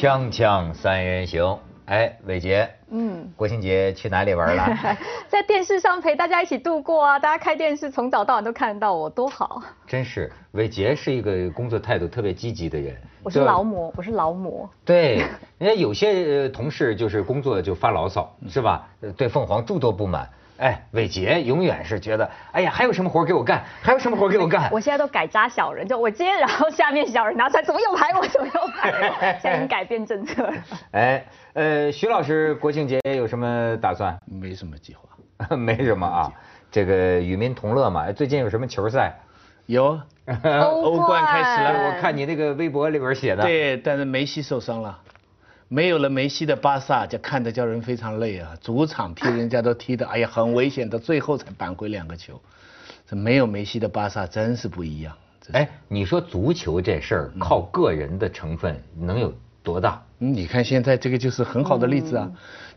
锵锵三人行，哎，伟杰，国庆节去哪里玩了？在电视上陪大家一起度过啊！大家开电视从早到晚都看得到我，多好！真是，伟杰是一个工作态度特别积极的人。我是劳模。对，人家有些同事就是工作就发牢骚，是吧？对凤凰诸多不满。哎，伟杰永远是觉得，哎呀，还有什么活给我干？还有什么活给我干？我现在都改扎小人，就我接，然后下面小人拿出来，怎么又排我，怎么又排我？现在已经改变政策了。哎，徐老师，国庆节有什么打算？没什么计划，没什么啊。这个与民同乐嘛。最近有什么球赛？有，欧冠开始了。我看你那个微博里边写的。对，但是梅西受伤了。没有了梅西的巴萨，就看得叫人非常累啊！主场踢人家都踢得，哎呀，很危险，到最后才扳回2个球。这没有梅西的巴萨真是不一样。哎，你说足球这事儿靠个人的成分能有多大？你看现在这个就是很好的例子啊。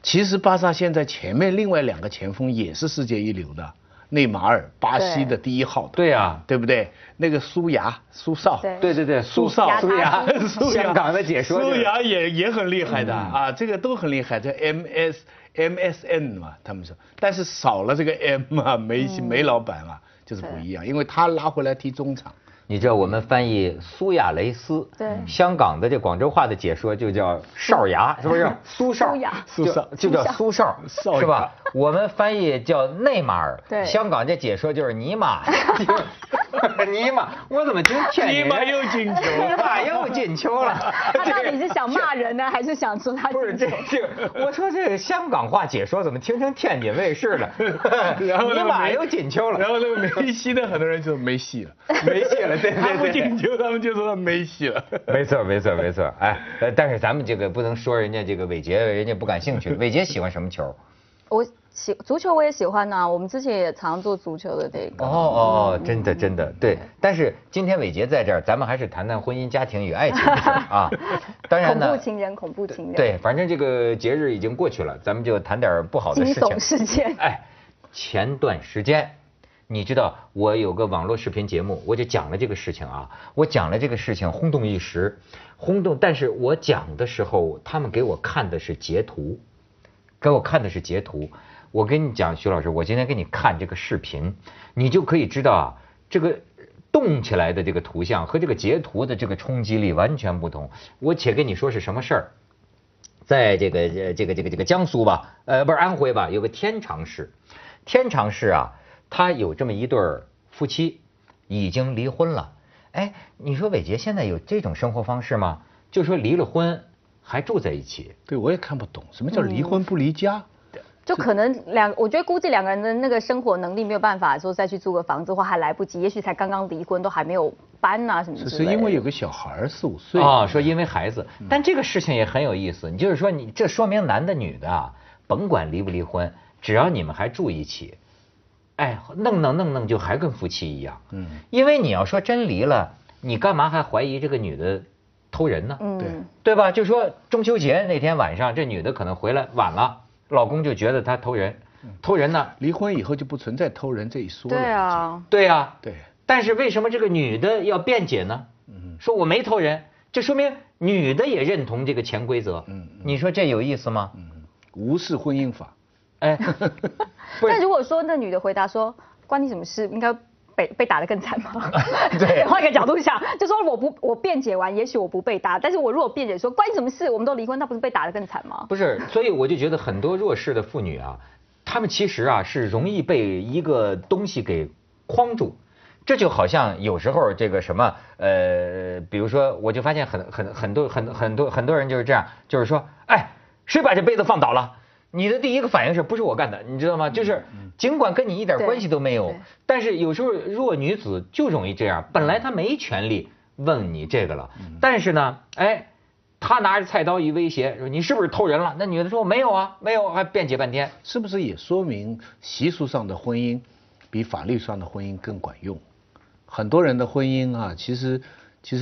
其实巴萨现在前面另外2个前锋也是世界一流的，内马尔，巴西的第一号的。对啊，对不对？那个苏少，对，苏少，香港的解说，苏牙也很厉害的啊，这个都很厉害，这 MSN 嘛，他们说，但是少了这个 M 啊，梅老板啊，就是不一样，因为他拉回来踢中场。你知道我们翻译苏亚雷斯，对，香港的这广州话的解说就叫少牙，是不是？苏少，就叫苏少，是吧？我们翻译叫内马尔，对，香港这解说就是尼玛，尼玛，我怎么真骗你？尼玛又进球，尼玛又进球了。他到底是想骂人呢，还是想说他？不是这，我说这香港话解说怎么听成天津卫视了？然后尼玛又进球了。然后那个梅西的很多人就没戏了。他不进球，他们就说没戏了。没错。哎，但是咱们这个不能说人家这个伟杰，人家不感兴趣。伟杰喜欢什么球？我喜足球，我也喜欢呢。我们之前也常做足球的这个。哦，真的，对。但是今天伟杰在这儿，咱们还是谈谈婚姻、家庭与爱情的事啊。当然呢，恐怖情人。对，反正这个节日已经过去了，咱们就谈点不好的事情。惊悚事件。哎，前段时间。你知道我有个网络视频节目，我就讲了这个事情啊，轰动一时，但是我讲的时候，他们给我看的是截图，我跟你讲，徐老师，我今天给你看这个视频，你就可以知道啊，这个动起来的这个图像和这个截图的这个冲击力完全不同。我且跟你说是什么事儿，在这个江苏吧，不是安徽吧，有个天长市啊。他有这么一对夫妻，已经离婚了。哎，你说伟杰现在有这种生活方式吗？就说离了婚还住在一起。对，我也看不懂什么叫离婚不离家。就可能我觉得估计两个人的那个生活能力没有办法说再去租个房子，或还来不及，也许才刚刚离婚都还没有搬啊什么之类的。只是因为有个小孩4、5岁啊，说因为孩子，但这个事情也很有意思。你就是说你这说明男的女的啊，甭管离不离婚，只要你们还住一起。哎，弄就还跟夫妻一样，因为你要说真离了，你干嘛还怀疑这个女的偷人呢？对吧？就说中秋节那天晚上，这女的可能回来晚了，老公就觉得她偷人呢。离婚以后就不存在偷人这一说了。对啊。但是为什么这个女的要辩解呢？说我没偷人，这说明女的也认同这个潜规则。你说这有意思吗？无视婚姻法。哎，但如果说那女的回答说关你什么事，应该被打得更惨吗？对，换一个角度想，就说我辩解完，也许我不被打，但是我如果辩解说关你什么事，我们都离婚，那不是被打得更惨吗？不是，所以我就觉得很多弱势的妇女啊，她们其实啊是容易被一个东西给框住，这就好像有时候这个什么比如说我就发现很多人就是这样，就是说哎，谁把这杯子放倒了？你的第一个反应是不是我干的，你知道吗？就是尽管跟你一点关系都没有，但是有时候弱女子就容易这样。本来她没权利问你这个了，但是呢，哎，她拿着菜刀一威胁说你是不是偷人了？那女的说我没有，还辩解半天。是不是也说明习俗上的婚姻比法律上的婚姻更管用？很多人的婚姻啊，其实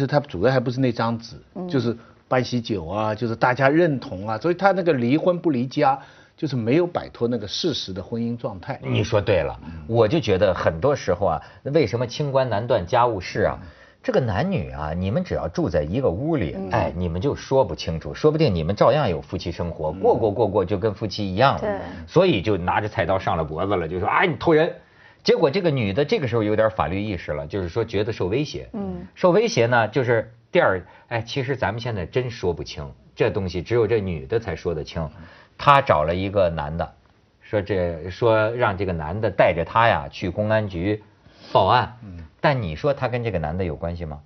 它主要还不是那张纸，就是办喜酒啊，就是大家认同啊，所以他那个离婚不离家。就是没有摆脱那个事实的婚姻状态。你说对了，我就觉得很多时候啊，为什么清官难断家务事啊？这个男女啊，你们只要住在一个屋里，哎，你们就说不清楚，说不定你们照样有夫妻生活，过就跟夫妻一样了。对，所以就拿着菜刀上了脖子了，就说啊你偷人。结果这个女的这个时候有点法律意识了，就是说觉得受威胁。嗯，受威胁呢，就是哎，其实咱们现在真说不清，这东西只有这女的才说得清。她找了一个男的，说让这个男的带着她呀去公安局报案。嗯。但你说他跟这个男的有关系吗？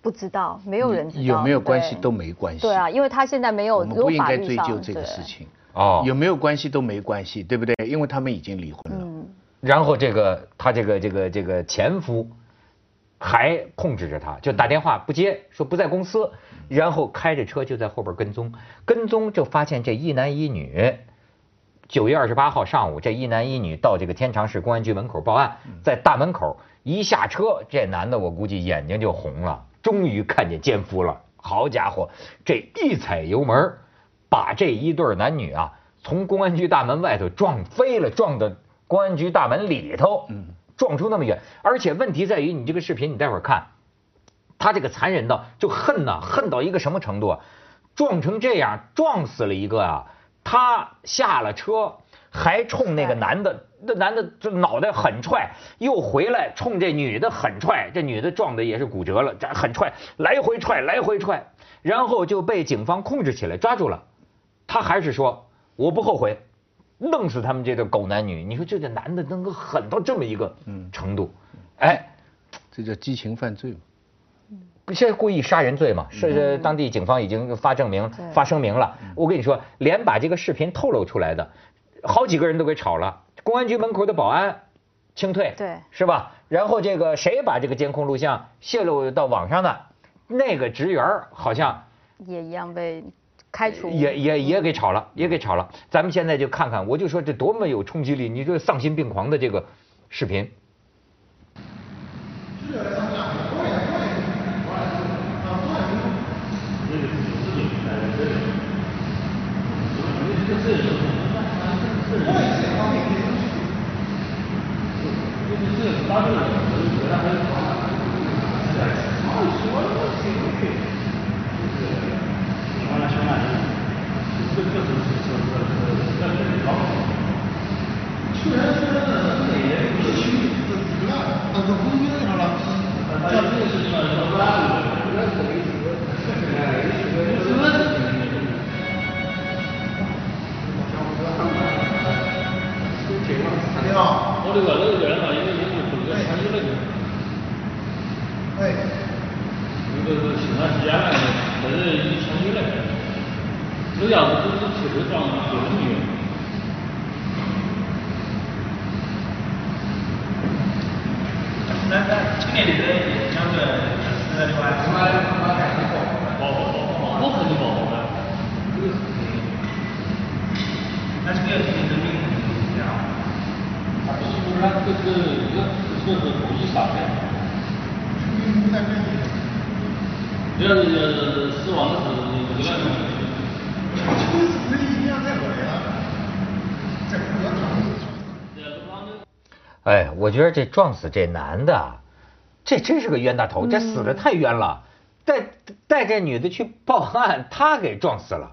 不知道，没有人知道有没有关系都没关系。对啊，因为他现在没有，我们不应该追究这个事情。哦，有没有关系都没关系，对不对？因为他们已经离婚了。嗯。然后他这个前夫还控制着他，就打电话不接，说不在公司，然后开着车就在后边跟踪，就发现这一男一女。9月28号上午，这一男一女到这个天长市公安局门口报案，在大门口一下车，这男的我估计眼睛就红了，终于看见奸夫了。好家伙，这一踩油门，把这一对男女啊从公安局大门外头撞飞了，撞到公安局大门里头，撞出那么远。而且问题在于，你这个视频你待会儿看，他这个残忍的就恨呐，恨到一个什么程度啊？撞成这样，撞死了一个啊！他下了车还冲那个男的，那男的这脑袋狠踹，又回来冲这女的狠踹，这女的撞的也是骨折了，这狠踹，来回踹，然后就被警方控制起来抓住了。他还是说我不后悔弄死他们这对狗男女。你说这男的能够狠到这么一个程度，哎，这叫激情犯罪嘛。现在故意杀人罪嘛，是当地警方已经发声明了。我跟你说，连把这个视频透露出来的好几个人都给炒了，公安局门口的保安清退，对，是吧？然后这个谁把这个监控录像泄露到网上的那个职员好像也一样被开除，也给炒了，咱们现在就看看，我就说这多么有冲击力，你说丧心病狂的这个视频。哎，我觉得这撞死这男的，这真是个冤大头，这死的太冤了。带这女的去报案，他给撞死了，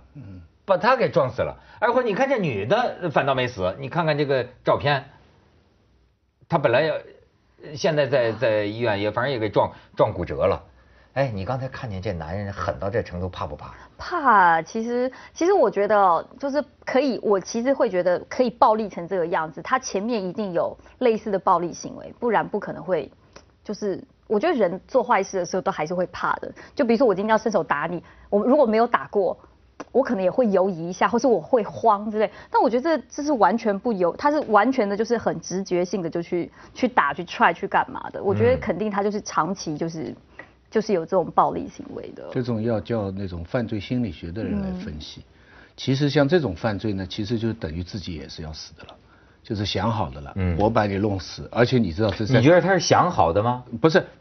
把他给撞死了。而后你看这女的反倒没死，你看看这个照片，她本来要现在在医院也反正也给撞骨折了。哎，你刚才看见这男人狠到这程度，怕不怕？怕。其实我觉得就是可以，我其实会觉得可以暴力成这个样子，他前面一定有类似的暴力行为，不然不可能会。就是我觉得人做坏事的时候都还是会怕的，就比如说我今天要伸手打你，我如果没有打过，我可能也会犹疑一下，或是我会慌之类。但我觉得这是完全不由，他是完全的就是很直觉性的就去打、去踹、去干嘛的。我觉得肯定他就是长期就是有这种暴力行为的，这种要叫那种犯罪心理学的人来分析。其实像这种犯罪呢，其实就等于自己也是要死的了，就是想好的了，我把你弄死，而且你知道你觉得他是想好的吗？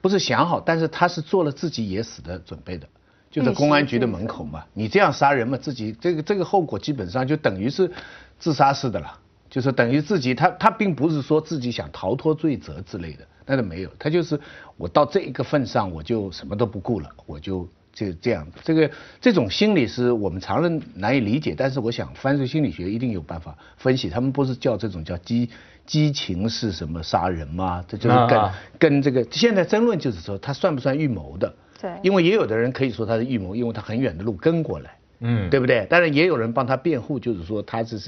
不是想好，但是他是做了自己也死的准备的，就在公安局的门口嘛，你这样杀人嘛，自己这个后果基本上就等于是自杀式的了，就是等于自己他并不是说自己想逃脱罪责之类的。那倒没有，他就是我到这一个份上，我就什么都不顾了，我就这样。这种心理是我们常人难以理解，但是我想犯罪心理学一定有办法分析。他们不是叫这种叫激情是什么杀人吗？这就是跟这个现在争论就是说他算不算预谋的？对，因为也有的人可以说他是预谋，因为他很远的路跟过来。嗯，对不对？当然也有人帮他辩护，就是说他就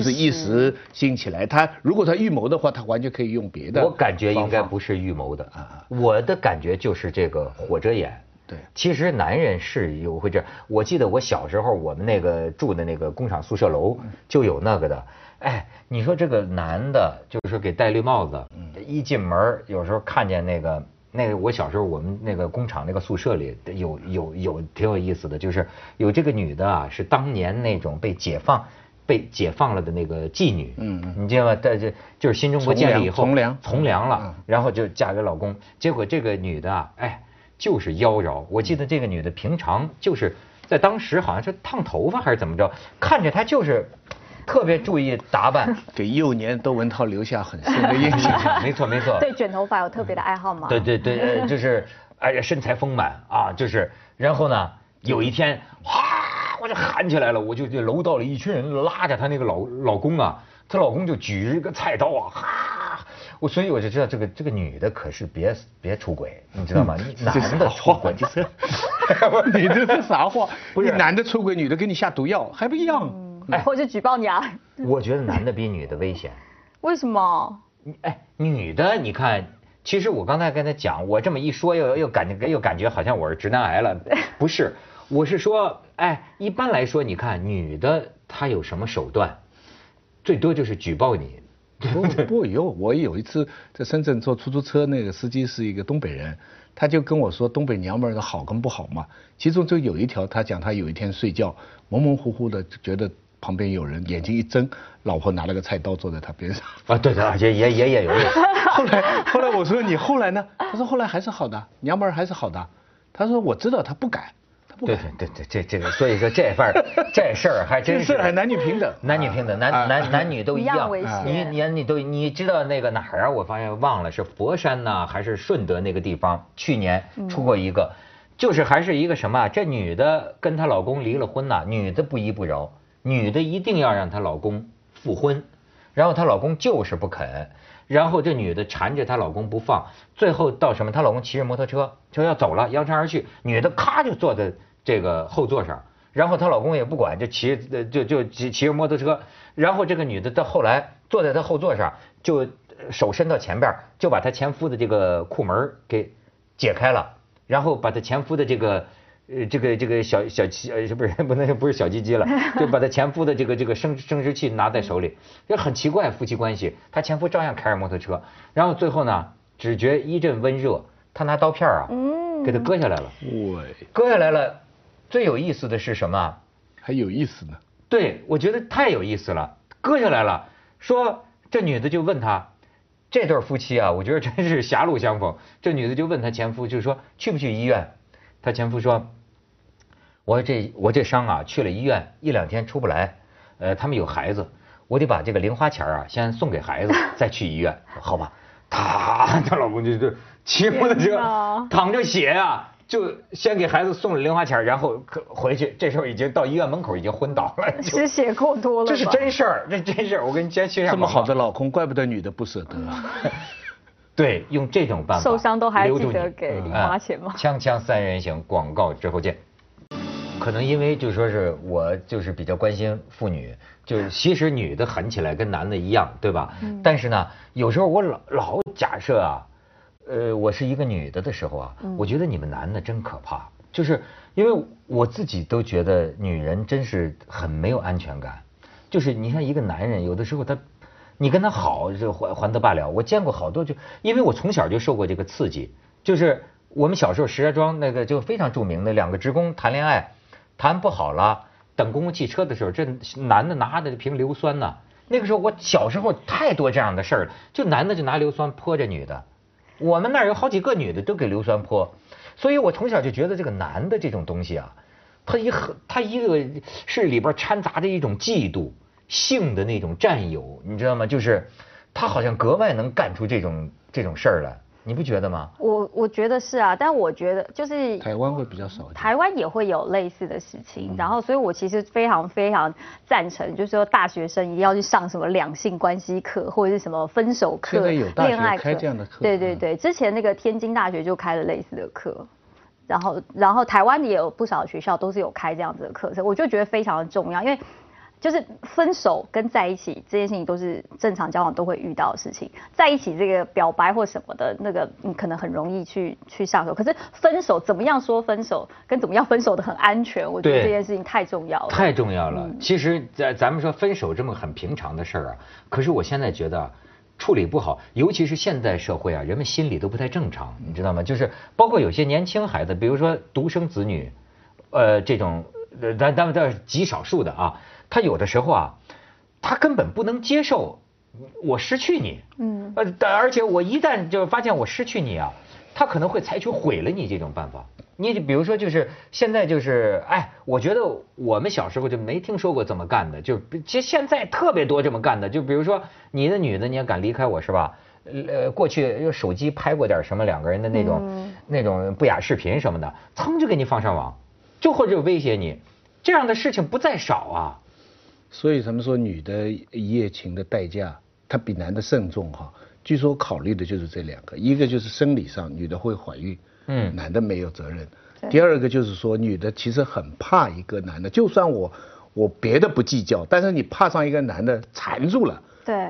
是一时兴起来。他如果他预谋的话，他完全可以用别的。我感觉应该不是预谋的啊，我的感觉就是这个火遮眼。对，其实男人是有会这。我记得我小时候，我们那个住的那个工厂宿舍楼就有那个的。哎，你说这个男的，就是给戴绿帽子，一进门有时候看见那个我小时候我们那个工厂那个宿舍里有挺有意思的，就是有这个女的啊，是当年那种被解放了的那个妓女，你知道吗？但是就是新中国建立以后从良了，然后就嫁给老公，结果这个女的啊，哎，就是妖娆。我记得这个女的平常就是在当时好像是烫头发还是怎么着，看着她就是特别注意打扮，给幼年窦文涛留下很深的印象。没错没错，对卷头发有特别的爱好吗？对对对，就是哎呀身材丰满啊，就是然后呢有一天哇我就喊起来了，我就楼道里一群人拉着她那个老公啊，她老公就举着一个菜刀啊，所以我就知道这个女的可是别出轨，你知道吗？你男的出轨就是，你这是啥话？不是男的出轨，女的给你下毒药还不一样。或者举报你啊！我觉得男的比女的危险。为什么？哎，女的，你看，其实我刚才跟他讲，我这么一说，又感觉好像我是直男癌了。不是，我是说，哎，一般来说，你看女的她有什么手段，最多就是举报你。不有，我有一次在深圳坐出租车，那个司机是一个东北人，他就跟我说东北娘们儿的好跟不好嘛。其中就有一条，他讲他有一天睡觉模模糊糊的，觉得旁边有人，眼睛一睁，老婆拿了个菜刀坐在他边上啊，对的，也有。后来我说你后来呢？他说后来还是好的，娘们儿还是好的。他说我知道他不改，他不改。对，这个，所以说这份这事儿还真是。这事儿还男女平等，男女都一样。你知道那个哪儿啊？我发现忘了是佛山呢还是顺德那个地方，去年出过一个，就是还是一个什么啊？这女的跟她老公离了婚呐，女的不依不饶。女的一定要让她老公复婚，然后她老公就是不肯，然后这女的缠着她老公不放，最后到什么？她老公骑着摩托车就要走了，扬长而去，女的咔就坐在这个后座上，然后她老公也不管，就骑着摩托车，然后这个女的到后来坐在她后座上，就手伸到前边，就把她前夫的这个裤门给解开了，然后把她前夫的这个小鸡不是小鸡鸡了，就把他前夫的这个生殖器拿在手里，这很奇怪夫妻关系。他前夫照样开着摩托车，然后最后呢，只觉一阵温热，他拿刀片啊，给他割下来了。割下来了，最有意思的是什么？还有意思呢？对，我觉得太有意思了。割下来了，说这女的就问他，这对夫妻啊，我觉得真是狭路相逢。这女的就问他前夫，就说去不去医院？他前夫说。我这伤啊，去了医院一两天出不来，他们有孩子，我得把这个零花钱啊先送给孩子，再去医院，好吧？她老公就骑摩托车淌着血啊，就先给孩子送了零花钱，然后回去，这时候已经到医院门口已经昏倒了，失血过多了。这是真事儿，这真事儿，我跟你先去。这么好的老公，怪不得女的不舍得。对，用这种办法受伤都还记得给零花钱吗？锵锵三人行，广告之后见。可能因为就说是我就是比较关心妇女，就是其实女的狠起来跟男的一样，对吧？但是呢，有时候我老假设啊，我是一个女的的时候啊，我觉得你们男的真可怕，就是因为我自己都觉得女人真是很没有安全感。就是你看一个男人，有的时候你跟他好就还则罢了。我见过好多，就因为我从小就受过这个刺激，就是我们小时候石家庄那个就非常著名的两个职工谈恋爱。谈不好了，等公共汽车的时候，这男的拿着瓶硫酸呢。那个时候我小时候太多这样的事儿了，就男的就拿硫酸泼着女的。我们那儿有好几个女的都给硫酸泼，所以我从小就觉得这个男的这种东西啊，他一个是里边掺杂着一种嫉妒、性的那种占有，你知道吗？就是他好像格外能干出这种事儿来。你不觉得吗？我觉得是啊，但我觉得就是台湾会比较少，台湾也会有类似的事情。然后，所以我其实非常非常赞成，就是说大学生一定要去上什么两性关系课，或者是什么分手课、恋爱课开这样的课。对对对，之前那个天津大学就开了类似的课。然后台湾也有不少学校都是有开这样子的课程，我就觉得非常的重要，因为就是分手跟在一起这件事情都是正常交往都会遇到的事情，在一起这个表白或什么的那个你可能很容易去上手，可是分手怎么样说分手跟怎么样分手的很安全，我觉得这件事情太重要了，太重要了。其实咱们说分手这么很平常的事儿啊，可是我现在觉得处理不好，尤其是现代社会啊，人们心理都不太正常，你知道吗？就是包括有些年轻孩子，比如说独生子女，这种，咱们这极少数的啊，他有的时候啊，他根本不能接受我失去你，而且我一旦就发现我失去你啊，他可能会采取毁了你这种办法。你比如说就是现在就是我觉得我们小时候就没听说过这么干的，就其实现在特别多这么干的，就比如说你的女的你也敢离开我是吧？过去用手机拍过点什么两个人的那种不雅视频什么的，噌就给你放上网，就或者威胁你，这样的事情不在少啊。所以咱们说女的一夜情的代价，它比男的慎重哈。据说考虑的就是这两个，一个就是生理上女的会怀孕。男的没有责任。第二个就是说，女的其实很怕一个男的，就算我别的不计较，但是你怕上一个男的缠住了，对，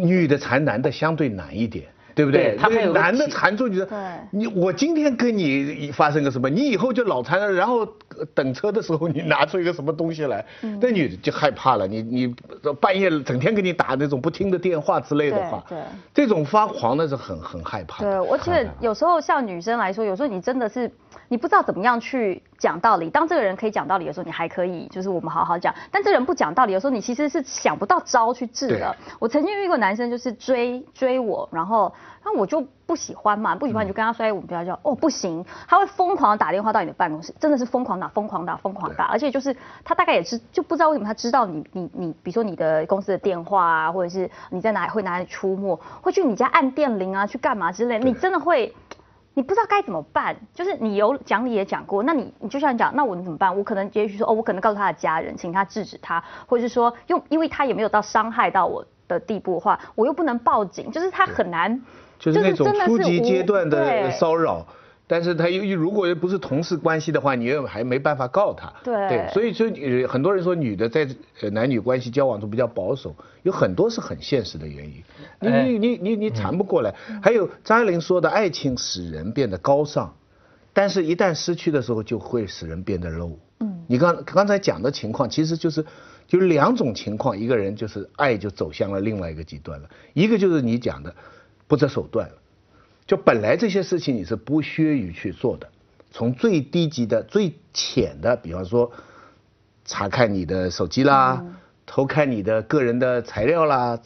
女的缠男的相对难一点，对不对？他还有男的缠住你的，我今天跟你发生个什么，你以后就老缠着，然后等车的时候你拿出一个什么东西来，那女的就害怕了。你半夜整天给你打那种不听的电话之类的话，对，这种发狂的是很害怕的。对，而且有时候像女生来说，有时候你真的是你不知道怎么样去讲道理。当这个人可以讲道理的时候，你还可以就是我们好好讲；但这人不讲道理的时候，你其实是想不到招去治的。我曾经遇过男生就是追我，然后我就不喜欢嘛，不喜欢你就跟他说，我们不要叫哦，不行，他会疯狂打电话到你的办公室，真的是疯狂打，而且就是他大概也是就不知道为什么他知道你，比如说你的公司的电话啊，或者是你在哪里会哪里出没，会去你家按电铃啊，去干嘛之类，你真的会。你不知道该怎么办，就是你有讲理也讲过，那你就像讲，那我怎么办？我可能也许说，我可能告诉他的家人，请他制止他，或者是说因为他也没有到伤害到我的地步的话，我又不能报警，就是他很难，就是那种初级阶段的骚扰。但是他如果不是同事关系的话，你也还没办法告他。对，所以就很多人说女的在男女关系交往中比较保守，有很多是很现实的原因。你谈不过来。还有张爱玲说的，爱情使人变得高尚，但是一旦失去的时候就会使人变得 low。你刚才讲的情况其实就是两种情况，一个人就是爱就走向了另外一个极端了，一个就是你讲的不择手段了。就本来这些事情你是不屑于去做的，从最低级的最浅的，比方说查看你的手机啦，偷看你的个人的材料啦，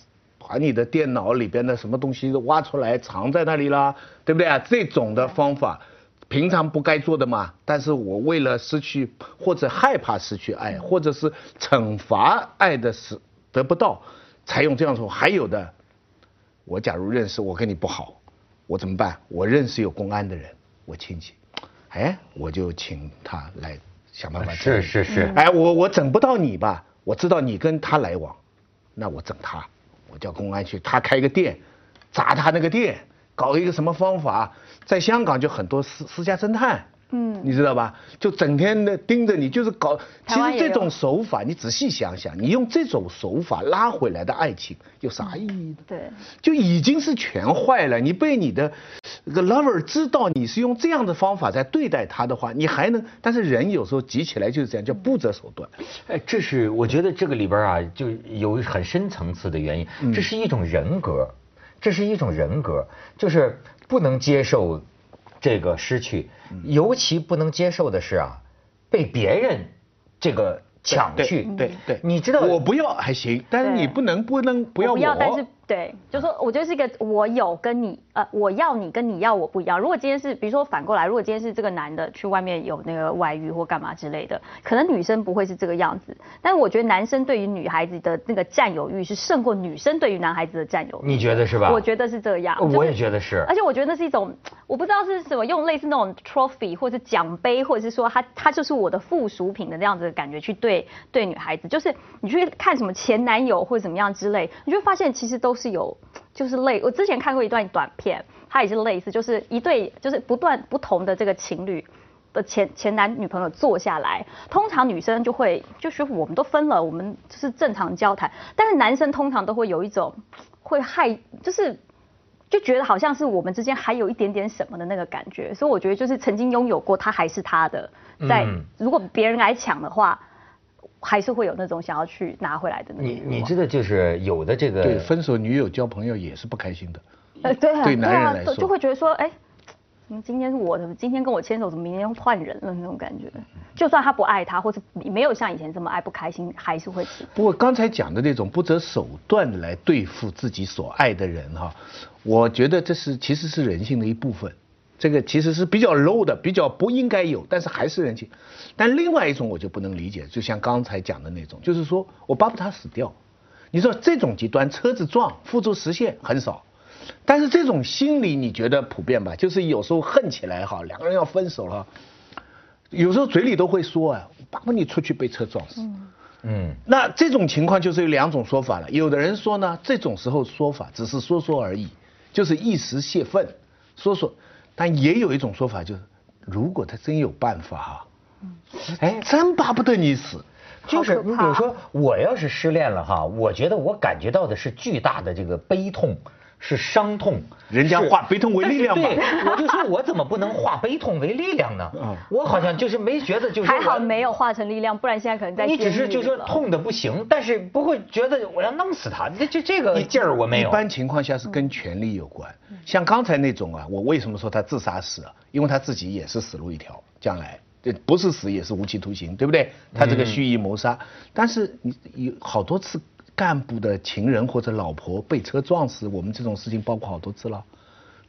把你的电脑里边的什么东西挖出来藏在那里啦，对不对啊？这种的方法平常不该做的嘛，但是我为了失去或者害怕失去爱，或者是惩罚爱的是得不到，才用这样说。还有的，我假如认识我跟你不好，我怎么办？我认识有公安的人，我亲戚，我就请他来想办法。是。我整不到你吧？我知道你跟他来往，那我整他，我叫公安去，他开个店，砸他那个店，搞一个什么方法？在香港就很多私家侦探，你知道吧？就整天的盯着你，就是搞。其实这种手法，你仔细想想，你用这种手法拉回来的爱情有啥意义呢？对，就已经是全坏了。你被你的个 lover 知道你是用这样的方法在对待他的话，你还能？但是人有时候急起来就是这样，叫不择手段。这是我觉得这个里边啊，就有很深层次的原因。这是一种人格，就是不能接受。这个失去，尤其不能接受的是被别人这个抢去。对，你知道我不要还行，但是你不能不要我。不要，但是对，就说我就是一个我有跟你我要你跟你要我不一样。如果今天是比如说反过来，如果今天是这个男的去外面有那个外遇或干嘛之类的，可能女生不会是这个样子。但我觉得男生对于女孩子的那个占有欲是胜过女生对于男孩子的占有欲。你觉得是吧？我觉得是这样。我也觉得是。而且我觉得那是一种我不知道是什么，用类似那种 trophy 或者是奖杯，或者是说他就是我的附属品的那样子的感觉去对女孩子，就是你去看什么前男友或者怎么样之类，你就发现其实都是有，就是我之前看过一段短片，它也是类似，就是一对就是不同的这个情侣的前男女朋友坐下来，通常女生就会就是我们都分了，我们就是正常交谈，但是男生通常都会有一种会害，就是就觉得好像是我们之间还有一点点什么的那个感觉，所以我觉得就是曾经拥有过他还是他的，在如果别人来抢的话，还是会有那种想要去拿回来的那种。你知道，就是有的这个对分手女友交朋友也是不开心的。对啊，对男人来说就会觉得说，哎，怎么今天是我的，今天跟我牵手，怎么明天换人了那种感觉。就算他不爱他，或者没有像以前这么爱，不开心还是会。不过刚才讲的那种不择手段的来对付自己所爱的人哈，我觉得这是其实是人性的一部分。这个其实是比较 low 的，比较不应该有，但是还是人性。但另外一种我就不能理解，就像刚才讲的那种，就是说我巴不得他死掉。你说这种极端，车子撞，付诸实现很少，但是这种心理你觉得普遍吧？就是有时候恨起来哈，两个人要分手了，有时候嘴里都会说啊，巴不得你出去被车撞死。嗯，那这种情况就是有两种说法了。有的人说呢，这种时候说法只是说而已，就是一时泄愤，说。但也有一种说法，就是如果他真有办法哈，哎，真巴不得你死。就是你比如说，我要是失恋了哈，我觉得我感觉到的是巨大的这个悲痛，是伤痛。人家化悲痛为力量嘛。对，我就说我怎么不能化悲痛为力量呢？我好像就是没觉得，就是还好没有化成力量，不然现在可能在你只是就说痛的不行，但是不会觉得我要弄死他，这个劲儿我没有。一般情况下是跟权力有关。像刚才那种啊，我为什么说他自杀死啊？因为他自己也是死路一条，将来不是死也是无期徒刑，对不对？他这个蓄意谋杀，但是你有好多次干部的情人或者老婆被车撞死，我们这种事情包括好多次了，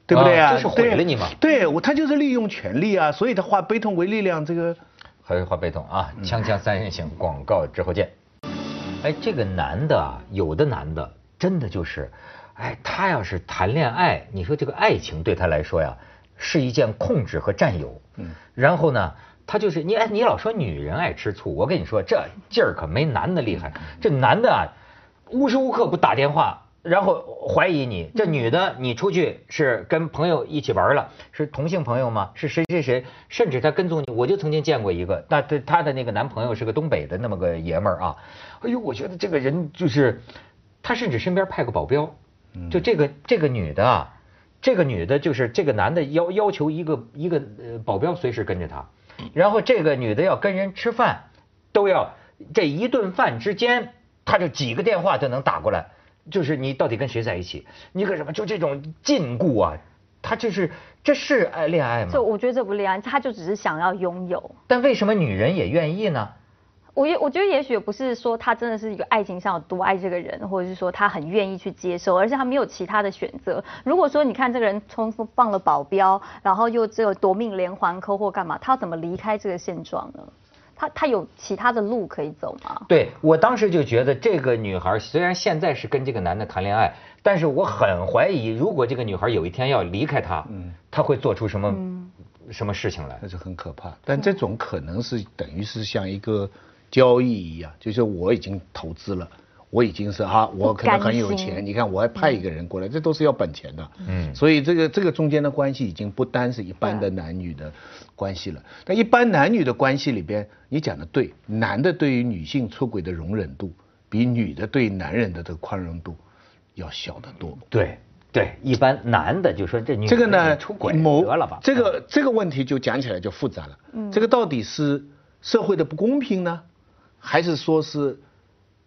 对不对啊？就是毁了你嘛。对，他就是利用权力啊，所以他化悲痛为力量，这个还是化悲痛啊。锵锵三人行广告之后见。哎，这个男的啊，有的男的真的就是。哎，他要是谈恋爱，你说这个爱情对他来说呀，是一件控制和占有。然后呢，他就是你老说女人爱吃醋，我跟你说这劲儿可没男的厉害。这男的啊，无时无刻不打电话，然后怀疑你。这女的，你出去是跟朋友一起玩了，是同性朋友吗？是谁？甚至他跟踪你。我就曾经见过一个，那他的那个男朋友是个东北的那么个爷们儿啊。哎呦，我觉得这个人就是，他甚至身边派个保镖。就这个女的啊，这个女的就是这个男的要求一个保镖随时跟着她，然后这个女的要跟人吃饭，都要这一顿饭之间，她就几个电话就能打过来，就是你到底跟谁在一起，你跟什么，就这种禁锢啊，她就是这是爱恋爱吗？就我觉得这不恋爱，她就只是想要拥有。但为什么女人也愿意呢？我觉得也许不是说他真的是一个爱情上有多爱这个人，或者是说他很愿意去接受，而是他没有其他的选择。如果说你看这个人重复放了保镖，然后又只有夺命连环扣或干嘛，他要怎么离开这个现状呢？他有其他的路可以走吗？对，我当时就觉得这个女孩虽然现在是跟这个男的谈恋爱，但是我很怀疑，如果这个女孩有一天要离开他，他会做出什么事情来？那就很可怕。但这种可能是等于是像一个交易一样，就是我已经投资了，我已经是我可能很有钱，你看我还派一个人过来，这都是要本钱的。所以这个中间的关系已经不单是一般的男女的关系了。但一般男女的关系里边，你讲的对，男的对于女性出轨的容忍度，比女的对男人的这个宽容度要小得多。对，一般男的就说这女的呢出轨得了吧，这个问题就讲起来就复杂了。这个到底是社会的不公平呢？还是说是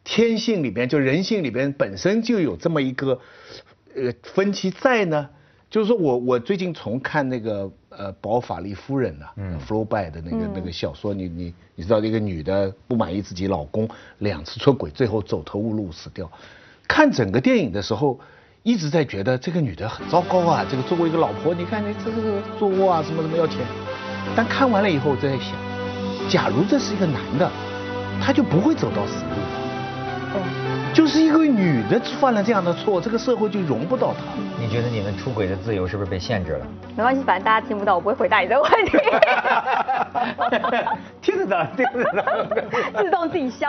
天性里边，就人性里边本身就有这么一个分歧在呢？就是说我最近重看那个保法利夫人啊，福楼拜的那个小说，你知道一个女的不满意自己老公2次出轨，最后走投无路死掉，看整个电影的时候，一直在觉得这个女的很糟糕啊，这个作为一个老婆，你看你这个作恶啊，什么什么要钱。但看完了以后，我在想，假如这是一个男的，他就不会走到死路。就是一个女的犯了这样的错，这个社会就容不到她。你觉得你们出轨的自由是不是被限制了？没关系，反正大家听不到，我不会回答你的问题。听得到，听得到，自动自己消。